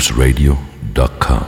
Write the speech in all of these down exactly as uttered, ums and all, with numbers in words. loops radio dot com.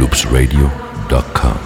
loops radio dot com.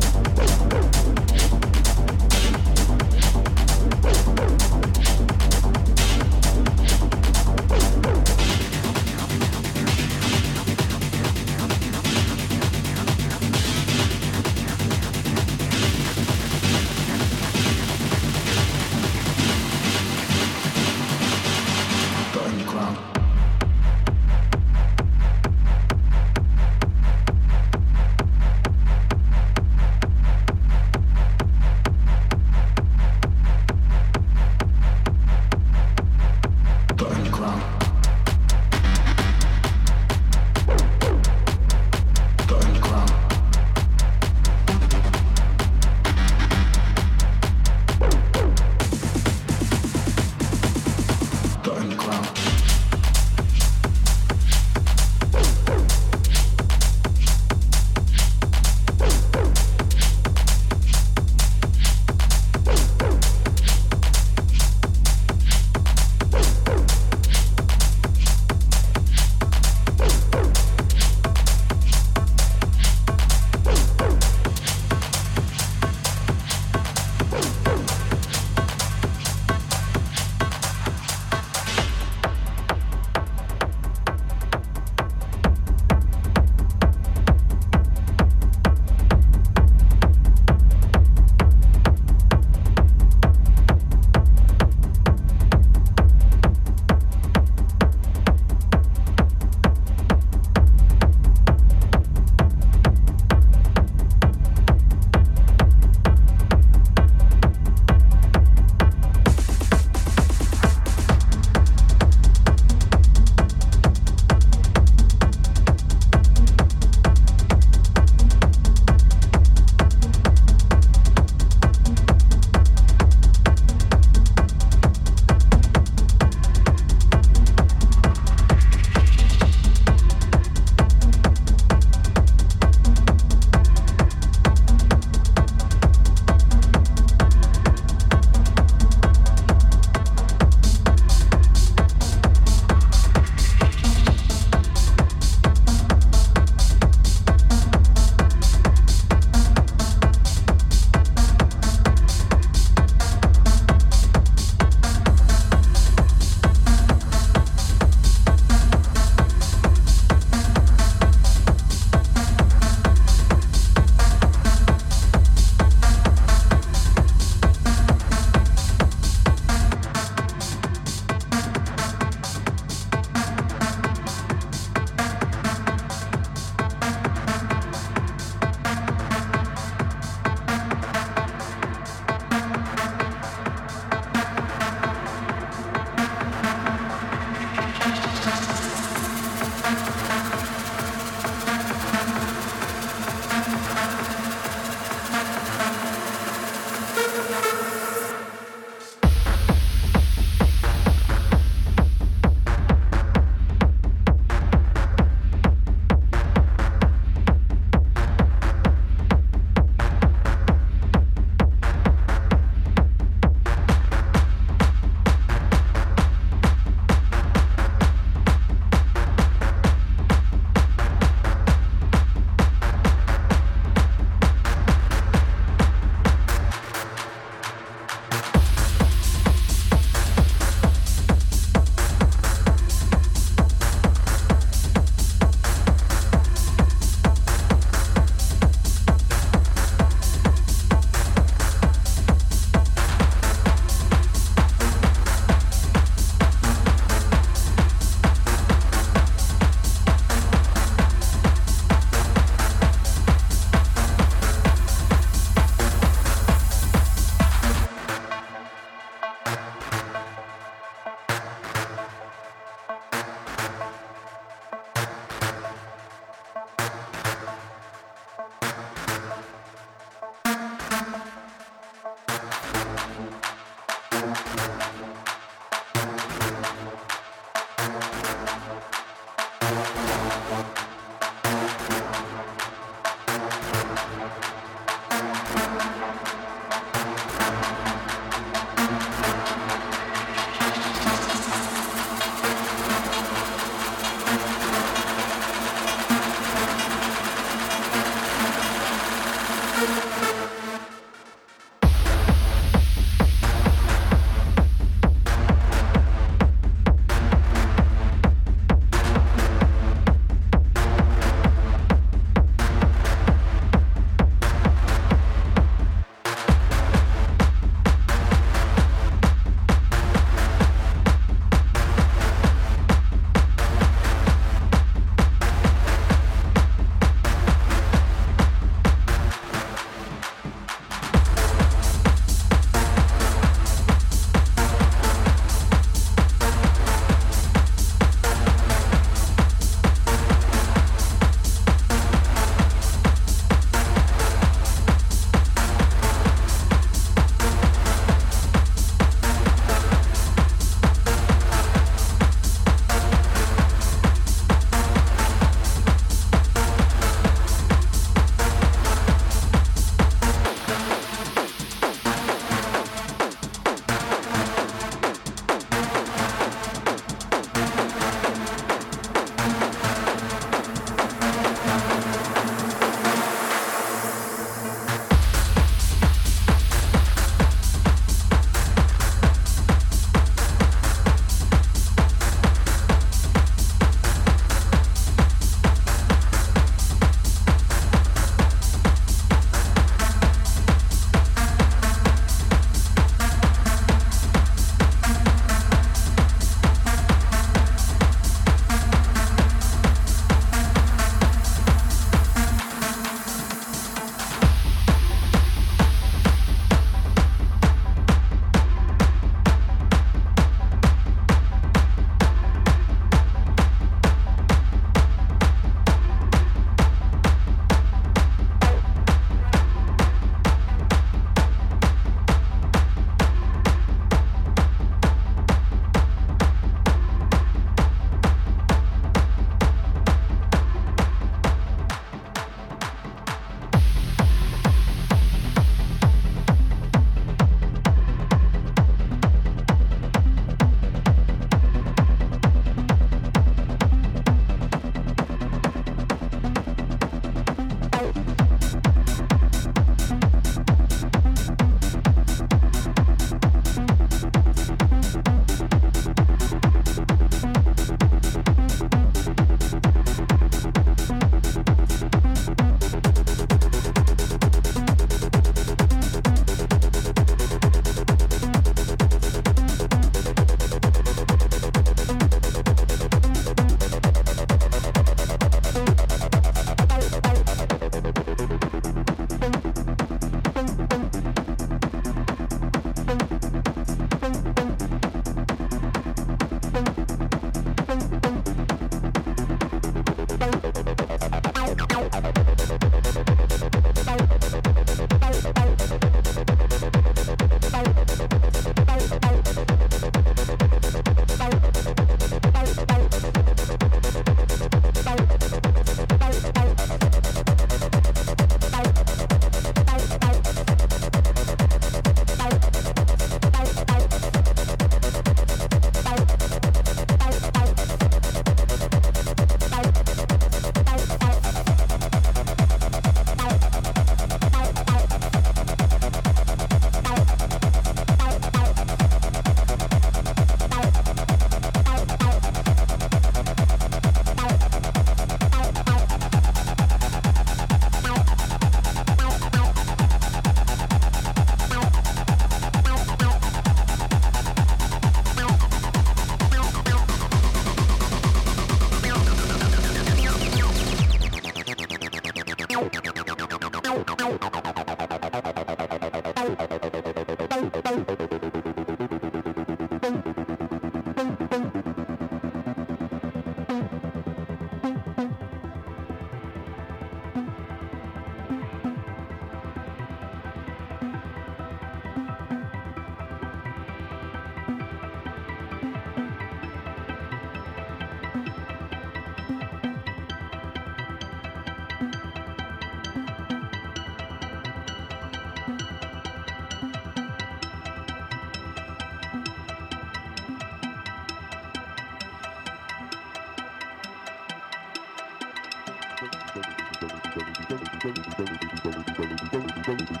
Don't Thank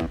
you.